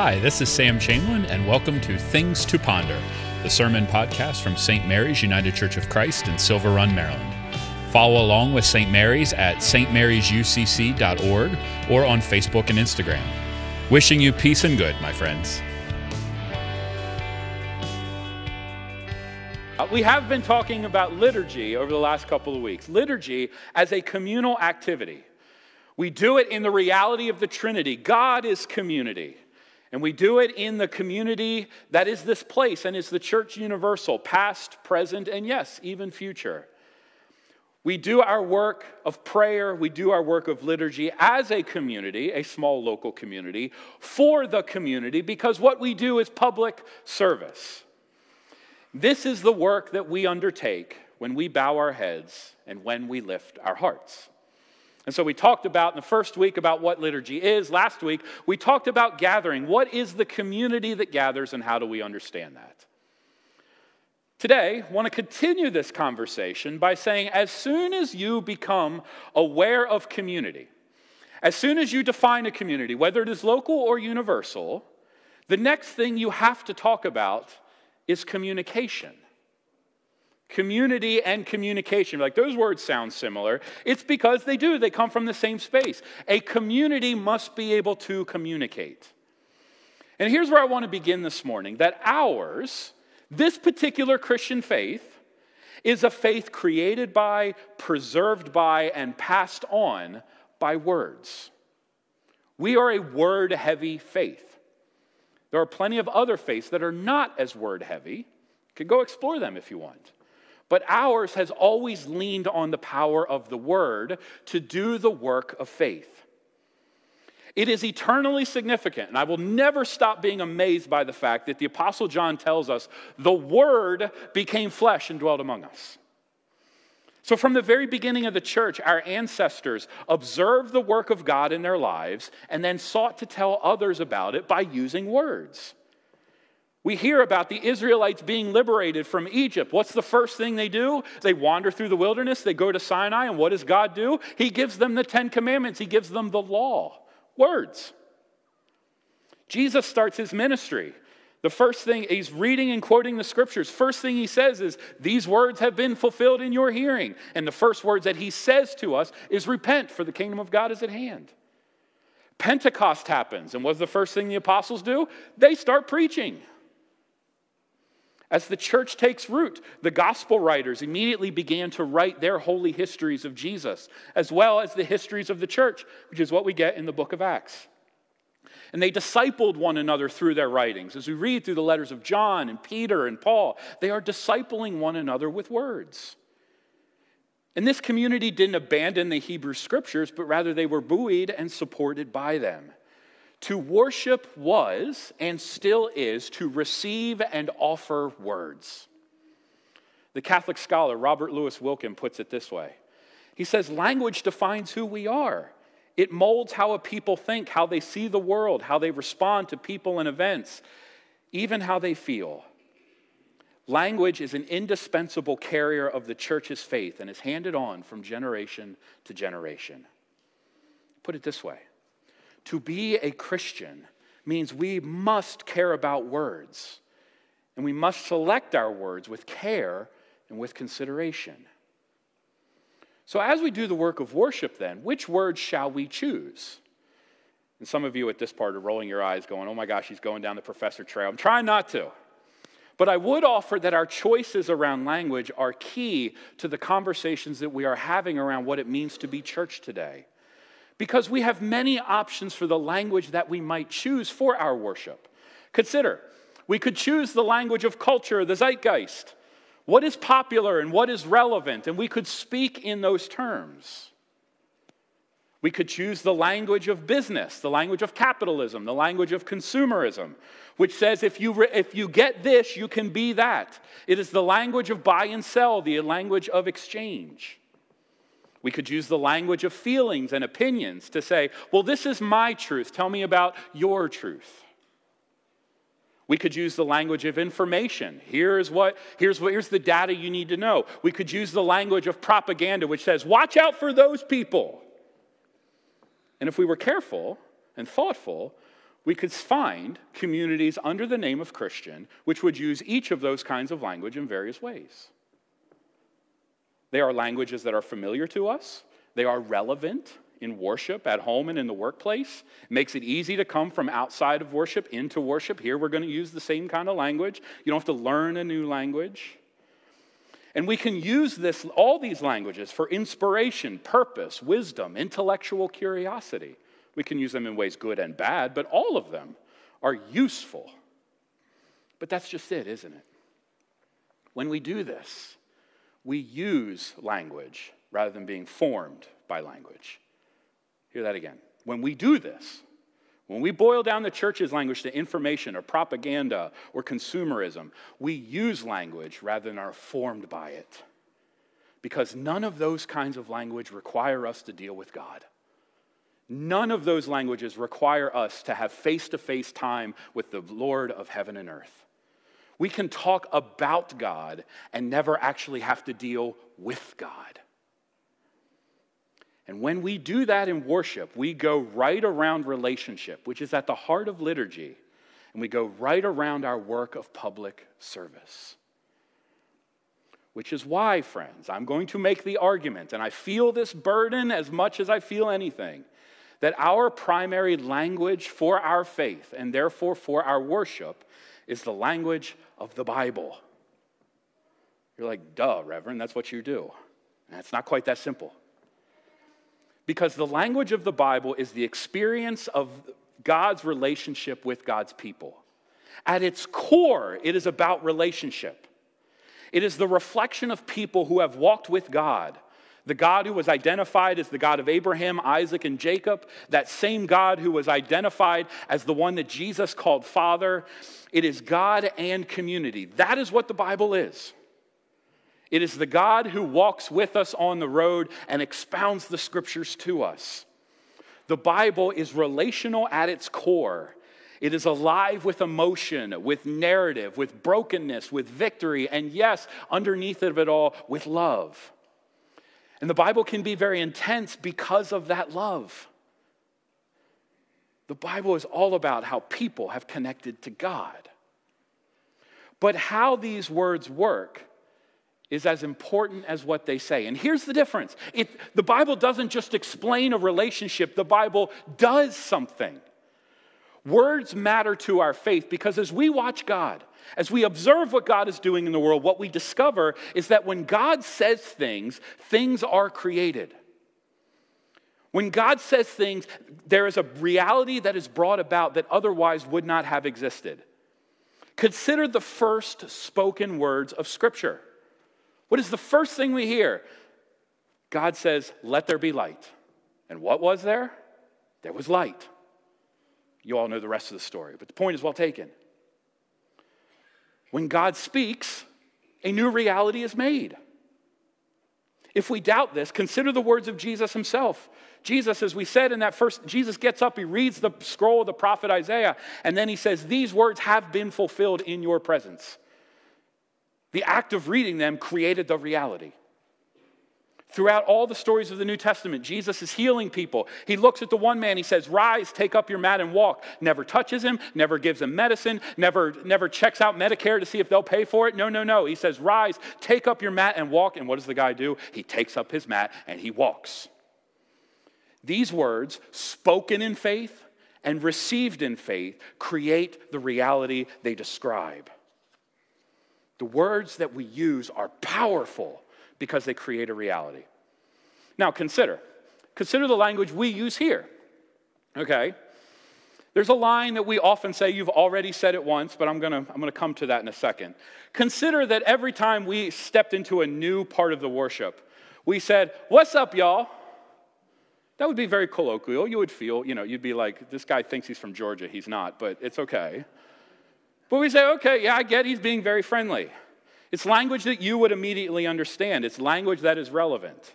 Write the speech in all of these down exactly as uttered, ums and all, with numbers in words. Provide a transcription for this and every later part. Hi, this is Sam Chamberlain, and welcome to Things to Ponder, the sermon podcast from Saint Mary's United Church of Christ in Silver Run, Maryland. Follow along with Saint Mary's at s t marys u c c dot org or on Facebook and Instagram. Wishing you peace and good, my friends. We have been talking about liturgy over the last couple of weeks. Liturgy as a communal activity. We do it in the reality of the Trinity. God is community. And we do it in the community that is this place and is the church universal, past, present, and yes, even future. We do our work of prayer, we do our work of liturgy as a community, a small local community, for the community, because what we do is public service. This is the work that we undertake when we bow our heads and when we lift our hearts. And so we talked about in the first week about what liturgy is. Last week, we talked about gathering. What is the community that gathers and how do we understand that? Today, I want to continue this conversation by saying as soon as you become aware of community, as soon as you define a community, whether it is local or universal, the next thing you have to talk about is communication. Community and communication. Like, those words sound similar. It's because they do. They come from the same space. A community must be able to communicate. And here's where I want to begin this morning. That ours, this particular Christian faith, is a faith created by, preserved by, and passed on by words. We are a word-heavy faith. There are plenty of other faiths that are not as word-heavy. You can go explore them if you want. But ours has always leaned on the power of the word to do the work of faith. It is eternally significant, and I will never stop being amazed by the fact that the Apostle John tells us the word became flesh and dwelt among us. So from the very beginning of the church, our ancestors observed the work of God in their lives and then sought to tell others about it by using words. We hear about the Israelites being liberated from Egypt. What's the first thing they do? They wander through the wilderness. They go to Sinai. And what does God do? He gives them the Ten Commandments. He gives them the law. Words. Jesus starts his ministry. The first thing, he's reading and quoting the scriptures. First thing he says is, these words have been fulfilled in your hearing. And the first words that he says to us is, repent, for the kingdom of God is at hand. Pentecost happens. And what's the first thing the apostles do? They start preaching. As the church takes root, the gospel writers immediately began to write their holy histories of Jesus, as well as the histories of the church, which is what we get in the book of Acts. And they discipled one another through their writings. As we read through the letters of John and Peter and Paul, they are discipling one another with words. And this community didn't abandon the Hebrew scriptures, but rather they were buoyed and supported by them. To worship was, and still is, to receive and offer words. The Catholic scholar Robert Louis Wilken puts it this way. He says, language defines who we are. It molds how a people think, how they see the world, how they respond to people and events, even how they feel. Language is an indispensable carrier of the church's faith and is handed on from generation to generation. Put it this way. To be a Christian means we must care about words, and we must select our words with care and with consideration. So as we do the work of worship then, which words shall we choose? And some of you at this part are rolling your eyes going, oh my gosh, he's going down the professor trail. I'm trying not to. But I would offer that our choices around language are key to the conversations that we are having around what it means to be church today. Because we have many options for the language that we might choose for our worship. Consider, we could choose the language of culture, the zeitgeist. What is popular and what is relevant? And we could speak in those terms. We could choose the language of business, the language of capitalism, the language of consumerism, which says if you re- if you get this, you can be that. It is the language of buy and sell, the language of exchange. We could use the language of feelings and opinions to say, well, this is my truth. Tell me about your truth. We could use the language of information. Here's what, here's what, here's the data you need to know. We could use the language of propaganda, which says, watch out for those people. And if we were careful and thoughtful, we could find communities under the name of Christian which would use each of those kinds of language in various ways. They are languages that are familiar to us. They are relevant in worship at home and in the workplace. It makes it easy to come from outside of worship into worship. Here we're going to use the same kind of language. You don't have to learn a new language. And we can use this, all these languages for inspiration, purpose, wisdom, intellectual curiosity. We can use them in ways good and bad, but all of them are useful. But that's just it, isn't it? When we do this, we use language rather than being formed by language. Hear that again. When we do this, when we boil down the church's language to information or propaganda or consumerism, we use language rather than are formed by it, because none of those kinds of language require us to deal with God. None of those languages require us to have face-to-face time with the Lord of heaven and earth. We can talk about God and never actually have to deal with God. And when we do that in worship, we go right around relationship, which is at the heart of liturgy, and we go right around our work of public service. Which is why, friends, I'm going to make the argument, and I feel this burden as much as I feel anything, that our primary language for our faith, and therefore for our worship, is the language of the Bible. You're like, duh, Reverend, that's what you do. And it's not quite that simple. Because the language of the Bible is the experience of God's relationship with God's people. At its core, it is about relationship. It is the reflection of people who have walked with God, the God who was identified as the God of Abraham, Isaac, and Jacob, that same God who was identified as the one that Jesus called Father. It is God and community. That is what the Bible is. It is the God who walks with us on the road and expounds the Scriptures to us. The Bible is relational at its core. It is alive with emotion, with narrative, with brokenness, with victory, and yes, underneath of it all, with love. And the Bible can be very intense because of that love. The Bible is all about how people have connected to God. But how these words work is as important as what they say. And here's the difference. It, the Bible doesn't just explain a relationship. The Bible does something. Words matter to our faith because as we watch God, as we observe what God is doing in the world, what we discover is that when God says things, things are created. When God says things, there is a reality that is brought about that otherwise would not have existed. Consider the first spoken words of Scripture. What is the first thing we hear? God says, let there be light. And what was there? There was light. You all know the rest of the story, but the point is well taken. When God speaks, a new reality is made. If we doubt this, consider the words of Jesus himself. Jesus, as we said in that first, Jesus gets up, he reads the scroll of the prophet Isaiah, and then he says, these words have been fulfilled in your presence. The act of reading them created the reality. Throughout all the stories of the New Testament, Jesus is healing people. He looks at the one man, he says, rise, take up your mat and walk. Never touches him, never gives him medicine, never, never checks out Medicare to see if they'll pay for it. No, no, no. He says, rise, take up your mat and walk. And what does the guy do? He takes up his mat and he walks. These words, spoken in faith and received in faith, create the reality they describe. The words that we use are powerful because they create a reality. Now consider. Consider the language we use here. Okay? There's a line that we often say, you've already said it once, but I'm gonna, I'm gonna come to that in a second. Consider that every time we stepped into a new part of the worship, we said, what's up, y'all? That would be very colloquial. You would feel, you know, you'd be like, this guy thinks he's from Georgia. He's not, but it's okay. But we say, okay, yeah, I get he's being very friendly. It's language that you would immediately understand. It's language that is relevant.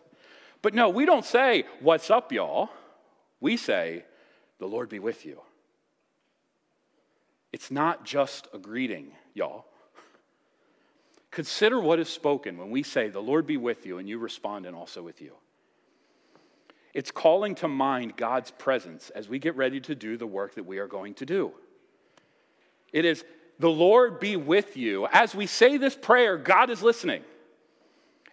But no, we don't say, what's up, y'all? We say, the Lord be with you. It's not just a greeting, y'all. Consider what is spoken when we say, the Lord be with you, and you respond, and also with you. It's calling to mind God's presence as we get ready to do the work that we are going to do. It is, the Lord be with you. As we say this prayer, God is listening.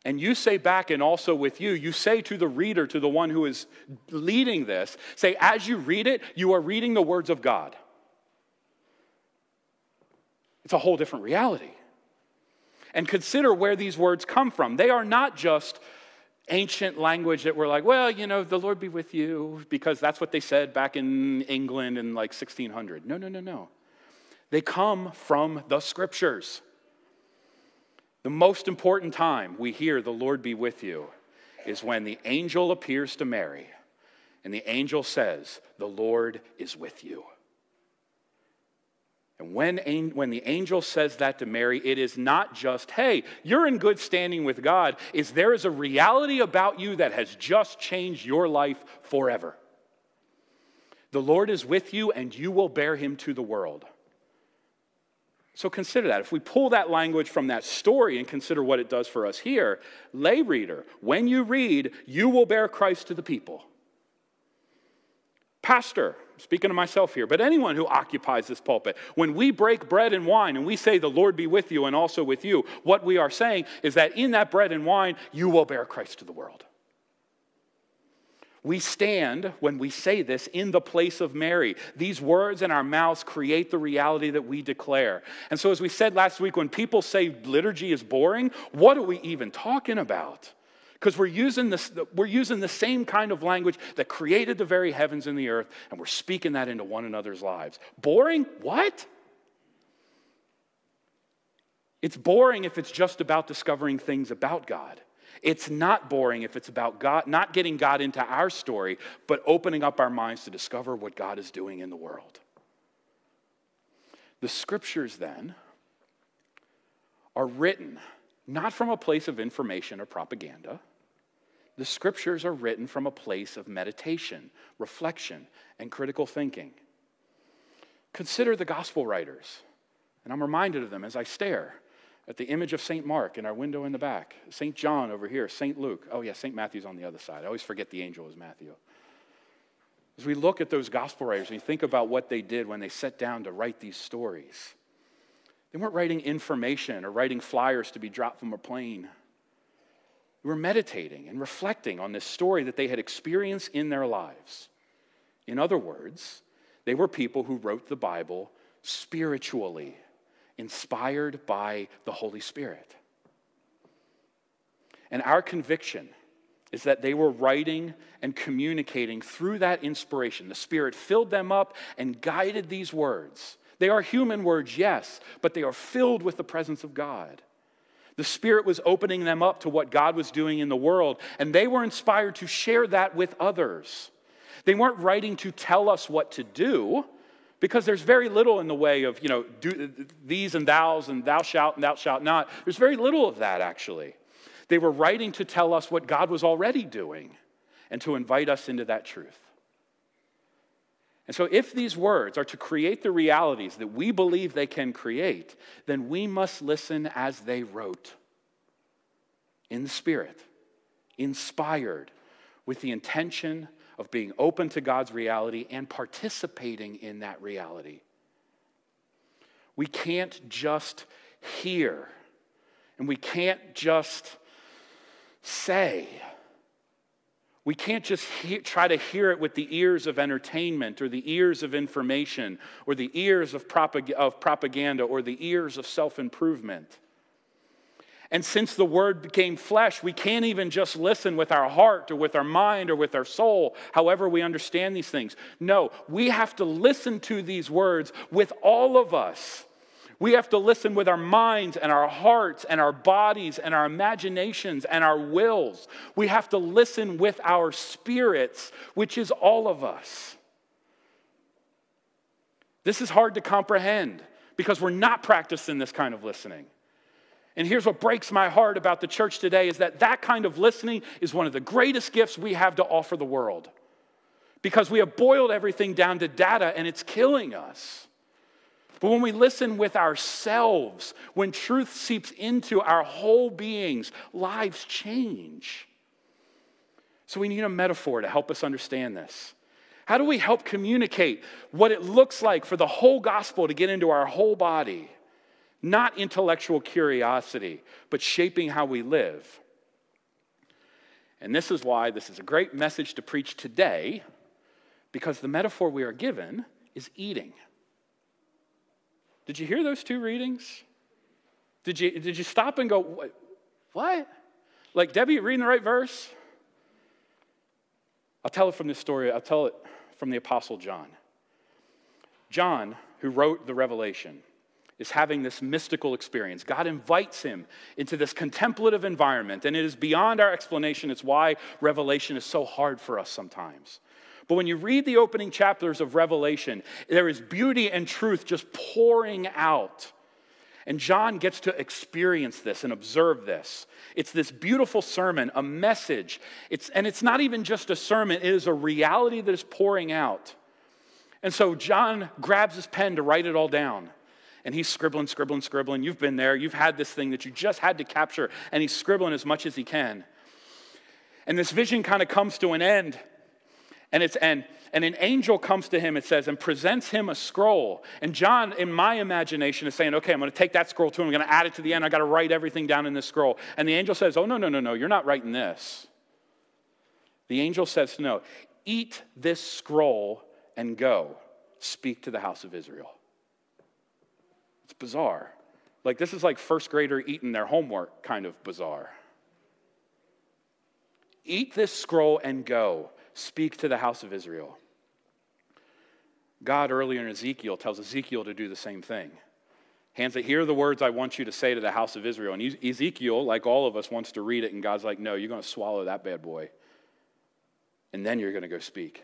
And you say back, and also with you, you say to the reader, to the one who is leading this, say, as you read it, you are reading the words of God. It's a whole different reality. And consider where these words come from. They are not just ancient language that we're like, well, you know, the Lord be with you, because that's what they said back in England in like sixteen hundred. No, no, no, no. They come from the Scriptures. The most important time we hear the Lord be with you is when the angel appears to Mary, and the angel says, the Lord is with you. And when, when the angel says that to Mary, it is not just, hey, you're in good standing with God. It's there is a reality about you that has just changed your life forever. The Lord is with you, and you will bear him to the world. So consider that. If we pull that language from that story and consider what it does for us here, lay reader, when you read, you will bear Christ to the people. Pastor, speaking to myself here, but anyone who occupies this pulpit, when we break bread and wine and we say the Lord be with you and also with you, what we are saying is that in that bread and wine, you will bear Christ to the world. We stand, when we say this, in the place of Mary. These words in our mouths create the reality that we declare. And so as we said last week, when people say liturgy is boring, what are we even talking about? Because we're using this, we're using the same kind of language that created the very heavens and the earth, and we're speaking that into one another's lives. Boring? What? It's boring if it's just about discovering things about God. It's not boring if it's about God, not getting God into our story, but opening up our minds to discover what God is doing in the world. The Scriptures, then, are written not from a place of information or propaganda. The Scriptures are written from a place of meditation, reflection, and critical thinking. Consider the gospel writers, and I'm reminded of them as I stare at the image of Saint Mark in our window in the back, Saint John over here, Saint Luke. Oh yeah, Saint Matthew's on the other side. I always forget the angel is Matthew. As we look at those gospel writers and you think about what they did when they sat down to write these stories, they weren't writing information or writing flyers to be dropped from a plane. They were meditating and reflecting on this story that they had experienced in their lives. In other words, they were people who wrote the Bible spiritually, inspired by the Holy Spirit. And our conviction is that they were writing and communicating through that inspiration. The Spirit filled them up and guided these words. They are human words, yes, but they are filled with the presence of God. The Spirit was opening them up to what God was doing in the world, and they were inspired to share that with others. They weren't writing to tell us what to do, because there's very little in the way of, you know, do these and thous and thou shalt and thou shalt not. There's very little of that, actually. They were writing to tell us what God was already doing and to invite us into that truth. And so if these words are to create the realities that we believe they can create, then we must listen as they wrote, in the Spirit, inspired, with the intention of being open to God's reality and participating in that reality. We can't just hear, and we can't just say. We can't just hear, try to hear it with the ears of entertainment or the ears of information or the ears of, propag- of propaganda or the ears of self-improvement. And since the Word became flesh, we can't even just listen with our heart or with our mind or with our soul, however we understand these things. No, we have to listen to these words with all of us. We have to listen with our minds and our hearts and our bodies and our imaginations and our wills. We have to listen with our spirits, which is all of us. This is hard to comprehend because we're not practicing this kind of listening. And here's what breaks my heart about the church today is that that kind of listening is one of the greatest gifts we have to offer the world, because we have boiled everything down to data and it's killing us. But when we listen with ourselves, when truth seeps into our whole beings, lives change. So we need a metaphor to help us understand this. How do we help communicate what it looks like for the whole gospel to get into our whole body? Not intellectual curiosity, but shaping how we live. And this is why this is a great message to preach today, because the metaphor we are given is eating. Did you hear those two readings? Did you, did you stop and go, what? Like, Debbie, reading the right verse? I'll tell it from this story. I'll tell it from the Apostle John. John, who wrote the Revelation, is having this mystical experience. God invites him into this contemplative environment, and it is beyond our explanation. It's why Revelation is so hard for us sometimes. But when you read the opening chapters of Revelation, there is beauty and truth just pouring out. And John gets to experience this and observe this. It's this beautiful sermon, a message. It's, and it's not even just a sermon. It is a reality that is pouring out. And so John grabs his pen to write it all down. And he's scribbling, scribbling, scribbling. You've been there. You've had this thing that you just had to capture. And he's scribbling as much as he can. And this vision kind of comes to an end. And it's and and an angel comes to him, it says, and presents him a scroll. And John, in my imagination, is saying, okay, I'm going to take that scroll to him. I'm going to add it to the end. I got to write everything down in this scroll. And the angel says, oh, no, no, no, no. You're not writing this. The angel says, no, eat this scroll and go. Speak to the house of Israel. It's bizarre. Like, this is like first grader eating their homework kind of bizarre. Eat this scroll and go. Speak to the house of Israel. God earlier in Ezekiel tells Ezekiel to do the same thing. Hands that hear the words I want you to say to the house of Israel. And Ezekiel, like all of us, wants to read it, and God's like, no, you're going to swallow that bad boy. And then you're going to go speak.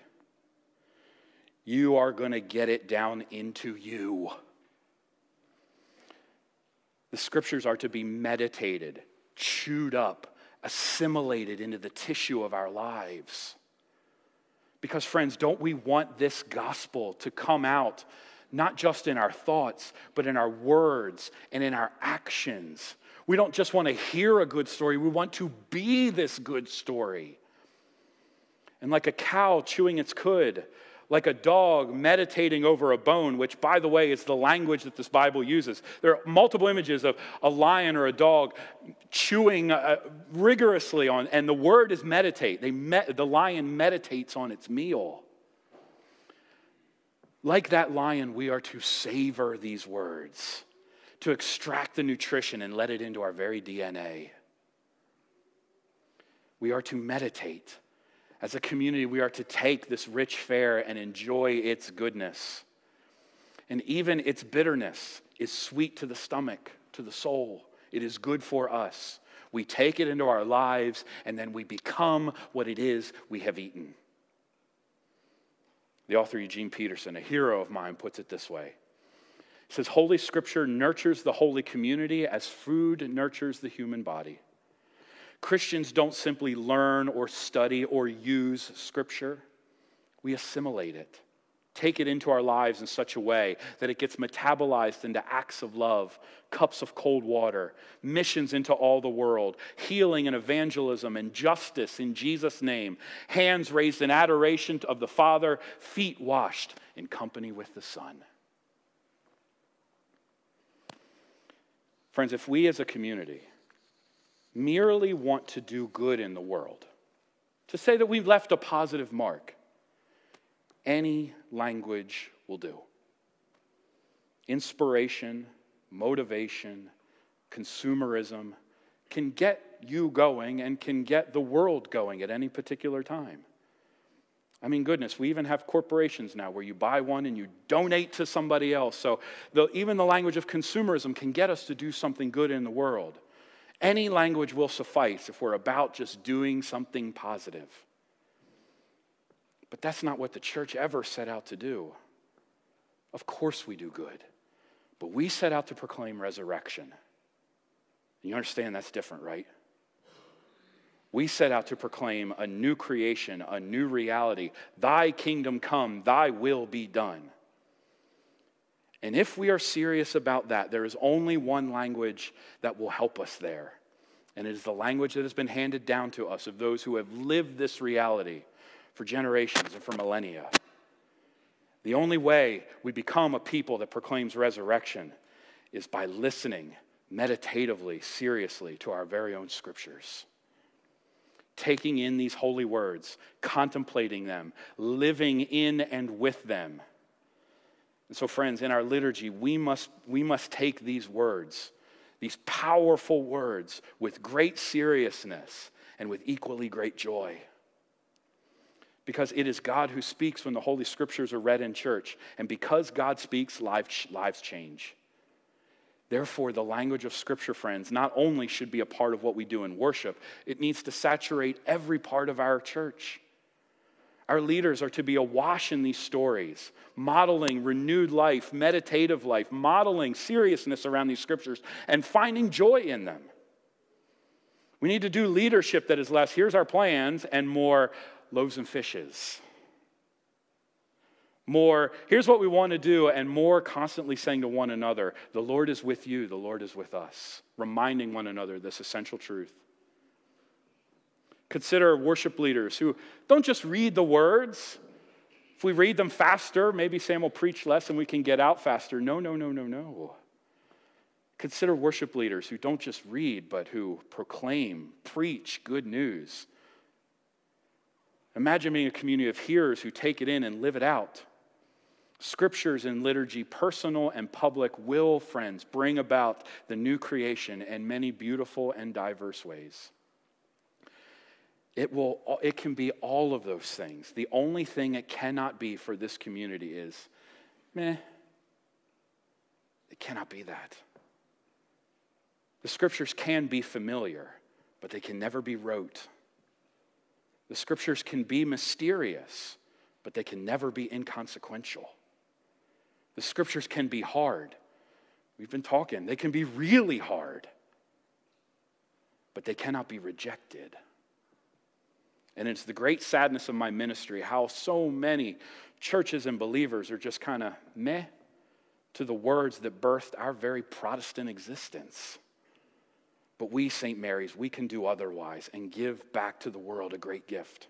You are going to get it down into you. The scriptures are to be meditated, chewed up, assimilated into the tissue of our lives. Because, friends, don't we want this gospel to come out not just in our thoughts, but in our words and in our actions? We don't just want to hear a good story. We want to be this good story. And like a cow chewing its cud, like a dog meditating over a bone, which, by the way, is the language that this Bible uses. There are multiple images of a lion or a dog chewing uh, rigorously on, and the word is meditate. They met, the lion meditates on its meal. Like that lion, we are to savor these words, to extract the nutrition and let it into our very D N A. We are to meditate. As a community, we are to take this rich fare and enjoy its goodness. And even its bitterness is sweet to the stomach, to the soul. It is good for us. We take it into our lives, and then we become what it is we have eaten. The author Eugene Peterson, a hero of mine, puts it this way. He says, Holy Scripture nurtures the holy community as food nurtures the human body. Christians don't simply learn or study or use Scripture. We assimilate it, take it into our lives in such a way that it gets metabolized into acts of love, cups of cold water, missions into all the world, healing and evangelism and justice in Jesus' name, hands raised in adoration of the Father, feet washed in company with the Son. Friends, if we as a community merely want to do good in the world, to say that we've left a positive mark, any language will do. Inspiration, motivation, consumerism can get you going and can get the world going at any particular time. I mean, goodness, we even have corporations now where you buy one and you donate to somebody else. So the, even the language of consumerism can get us to do something good in the world. Any language will suffice if we're about just doing something positive. But that's not what the church ever set out to do. Of course we do good, but we set out to proclaim resurrection. And you understand that's different, right? We set out to proclaim a new creation, a new reality. Thy kingdom come, thy will be done. And if we are serious about that, there is only one language that will help us there, and it is the language that has been handed down to us of those who have lived this reality for generations and for millennia. The only way we become a people that proclaims resurrection is by listening meditatively, seriously to our very own scriptures. Taking in these holy words, contemplating them, living in and with them. And so, friends, in our liturgy, we must, we must take these words, these powerful words, with great seriousness and with equally great joy. Because it is God who speaks when the Holy Scriptures are read in church. And because God speaks, lives change. Therefore, the language of Scripture, friends, not only should be a part of what we do in worship, it needs to saturate every part of our church. Our leaders are to be awash in these stories, modeling renewed life, meditative life, modeling seriousness around these scriptures, and finding joy in them. We need to do leadership that is less, here's our plans, and more loaves and fishes. More, here's what we want to do, and more constantly saying to one another, the Lord is with you, the Lord is with us. Reminding one another this essential truth. Consider worship leaders who don't just read the words. If we read them faster, maybe Sam will preach less and we can get out faster. No, no, no, no, no. Consider worship leaders who don't just read, but who proclaim, preach good news. Imagine being a community of hearers who take it in and live it out. Scriptures and liturgy, personal and public, will, friends, bring about the new creation in many beautiful and diverse ways. It will. It can be all of those things. The only thing it cannot be for this community is, meh. It cannot be that. The scriptures can be familiar, but they can never be rote. The scriptures can be mysterious, but they can never be inconsequential. The scriptures can be hard. We've been talking. They can be really hard, but they cannot be rejected. And it's the great sadness of my ministry how so many churches and believers are just kind of meh to the words that birthed our very Protestant existence. But we, Saint Mary's, we can do otherwise and give back to the world a great gift.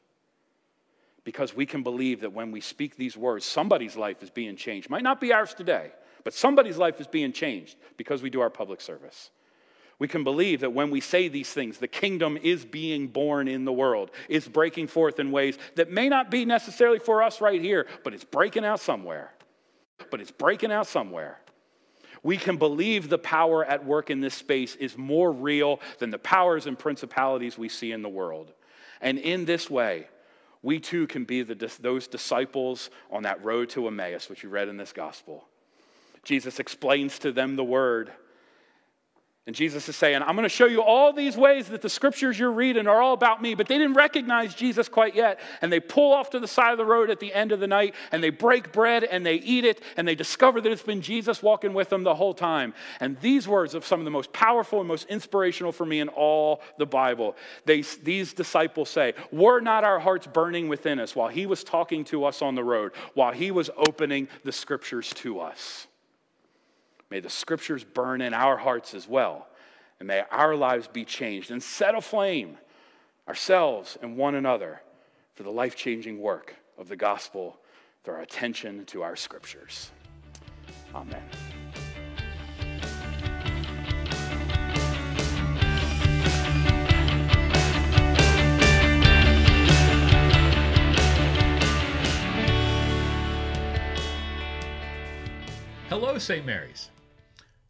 Because we can believe that when we speak these words, somebody's life is being changed. Might not be ours today, but somebody's life is being changed because we do our public service. We can believe that when we say these things, the kingdom is being born in the world. It's breaking forth in ways that may not be necessarily for us right here, but it's breaking out somewhere. But it's breaking out somewhere. We can believe the power at work in this space is more real than the powers and principalities we see in the world. And in this way, we too can be the, those disciples on that road to Emmaus, which you read in this gospel. Jesus explains to them the word. And Jesus is saying, I'm going to show you all these ways that the scriptures you're reading are all about me, but they didn't recognize Jesus quite yet. And they pull off to the side of the road at the end of the night, and they break bread, and they eat it, and they discover that it's been Jesus walking with them the whole time. And these words are some of the most powerful and most inspirational for me in all the Bible. They, these disciples say, were not our hearts burning within us while he was talking to us on the road, while he was opening the scriptures to us? May the scriptures burn in our hearts as well, and may our lives be changed and set aflame ourselves and one another for the life-changing work of the gospel through our attention to our scriptures. Amen. Hello, Saint Mary's.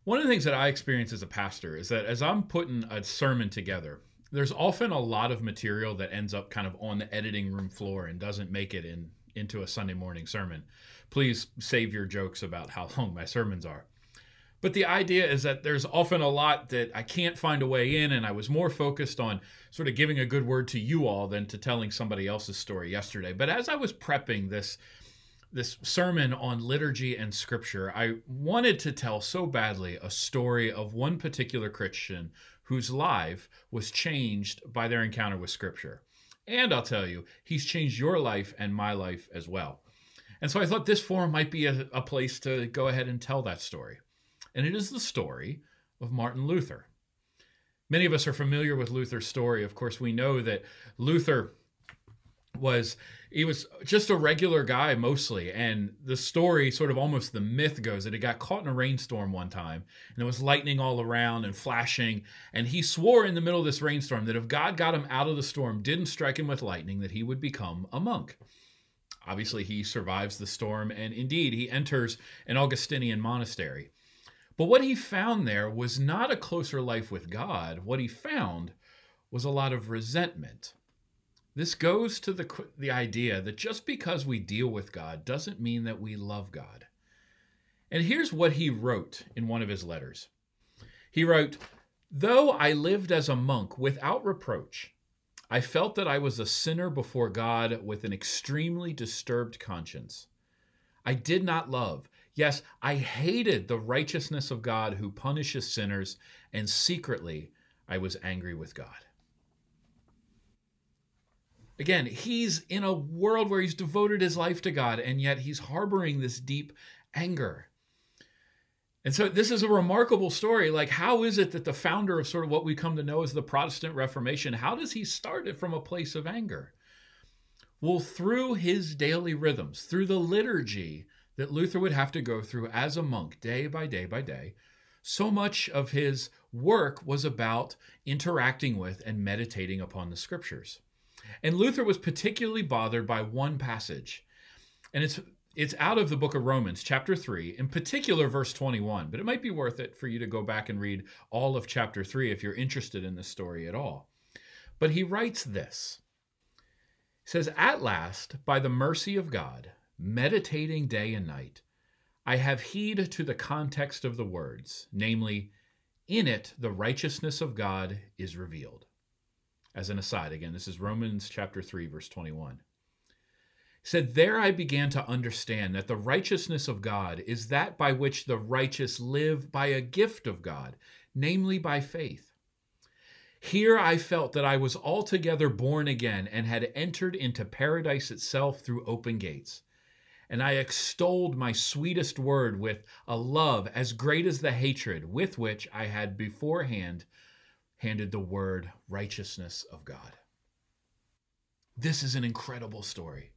One of the things that I experience as a pastor is that as I'm putting a sermon together, there's often a lot of material that ends up kind of on the editing room floor and doesn't make it in into a Sunday morning sermon. Please save your jokes about how long my sermons are. But the idea is that there's often a lot that I can't find a way in, and I was more focused on sort of giving a good word to you all than to telling somebody else's story yesterday. But as I was prepping this This sermon on liturgy and scripture, I wanted to tell so badly a story of one particular Christian whose life was changed by their encounter with scripture. And I'll tell you, he's changed your life and my life as well. And so I thought this forum might be a, a place to go ahead and tell that story. And it is the story of Martin Luther. Many of us are familiar with Luther's story. Of course, we know that Luther was, he was just a regular guy mostly. And the story, sort of almost the myth goes, that he got caught in a rainstorm one time, and there was lightning all around and flashing. And he swore in the middle of this rainstorm that if God got him out of the storm, didn't strike him with lightning, that he would become a monk. Obviously, he survives the storm, and indeed, he enters an Augustinian monastery. But what he found there was not a closer life with God. What he found was a lot of resentment. This goes to the, the idea that just because we deal with God doesn't mean that we love God. And here's what he wrote in one of his letters. He wrote, "Though I lived as a monk without reproach, I felt that I was a sinner before God with an extremely disturbed conscience. I did not love. Yes, I hated the righteousness of God who punishes sinners, and secretly I was angry with God." Again, he's in a world where he's devoted his life to God, and yet he's harboring this deep anger. And so this is a remarkable story. Like, how is it that the founder of sort of what we come to know as the Protestant Reformation, how does he start it from a place of anger? Well, through his daily rhythms, through the liturgy that Luther would have to go through as a monk day by day by day. So much of his work was about interacting with and meditating upon the Scriptures. And Luther was particularly bothered by one passage. And it's it's out of the book of Romans, chapter three, in particular verse twenty-one. But it might be worth it for you to go back and read all of chapter three if you're interested in this story at all. But he writes this. He says, "At last, by the mercy of God, meditating day and night, I have heed to the context of the words, namely, in it the righteousness of God is revealed." As an aside, again, this is Romans chapter three, verse twenty-one. It said, "There I began to understand that the righteousness of God is that by which the righteous live by a gift of God, namely by faith. Here I felt that I was altogether born again and had entered into paradise itself through open gates. And I extolled my sweetest word with a love as great as the hatred with which I had beforehand handed the word righteousness of God." This is an incredible story.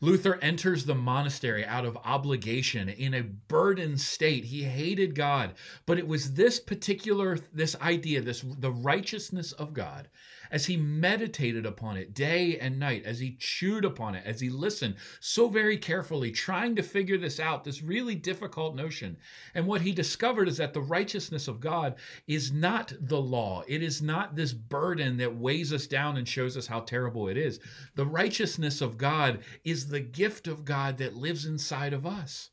Luther enters the monastery out of obligation in a burdened state. He hated God, but it was this particular, this idea, this the righteousness of God, as he meditated upon it day and night, as he chewed upon it, as he listened so very carefully, trying to figure this out, this really difficult notion. And what he discovered is that the righteousness of God is not the law. It is not this burden that weighs us down and shows us how terrible it is. The righteousness of God is the the gift of God that lives inside of us.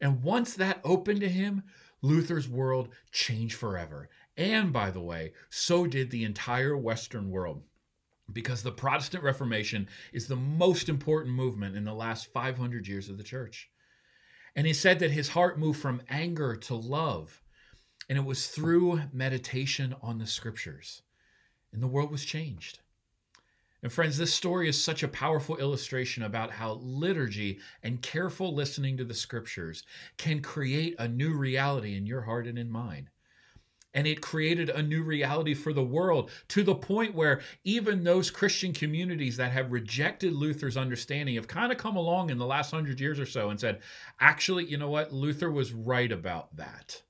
And once that opened to him, Luther's world changed forever. And by the way, so did the entire Western world, because the Protestant Reformation is the most important movement in the last five hundred years of the church. And he said that his heart moved from anger to love, and it was through meditation on the Scriptures. And the world was changed. And friends, this story is such a powerful illustration about how liturgy and careful listening to the Scriptures can create a new reality in your heart and in mine. And it created a new reality for the world, to the point where even those Christian communities that have rejected Luther's understanding have kind of come along in the last hundred years or so and said, actually, you know what? Luther was right about that.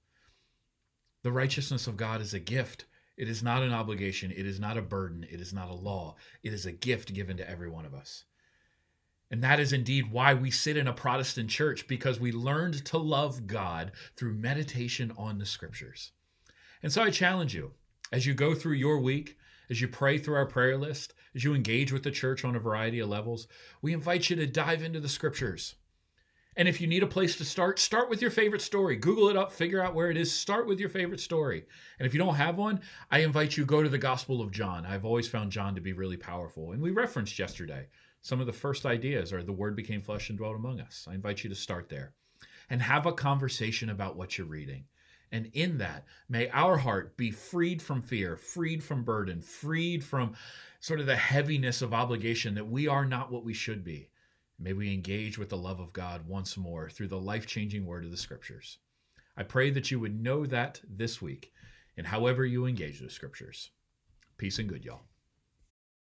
The righteousness of God is a gift. It is not an obligation. It is not a burden. It is not a law. It is a gift given to every one of us. And that is indeed why we sit in a Protestant church, because we learned to love God through meditation on the Scriptures. And so I challenge you, as you go through your week, as you pray through our prayer list, as you engage with the church on a variety of levels, we invite you to dive into the Scriptures. And if you need a place to start, start with your favorite story. Google it up, figure out where it is. Start with your favorite story. And if you don't have one, I invite you to go to the Gospel of John. I've always found John to be really powerful. And we referenced yesterday some of the first ideas, or the Word became flesh and dwelt among us. I invite you to start there and have a conversation about what you're reading. And in that, may our heart be freed from fear, freed from burden, freed from sort of the heaviness of obligation that we are not what we should be. May we engage with the love of God once more through the life-changing word of the Scriptures. I pray that you would know that this week. and however you engage the Scriptures. Peace and good, y'all.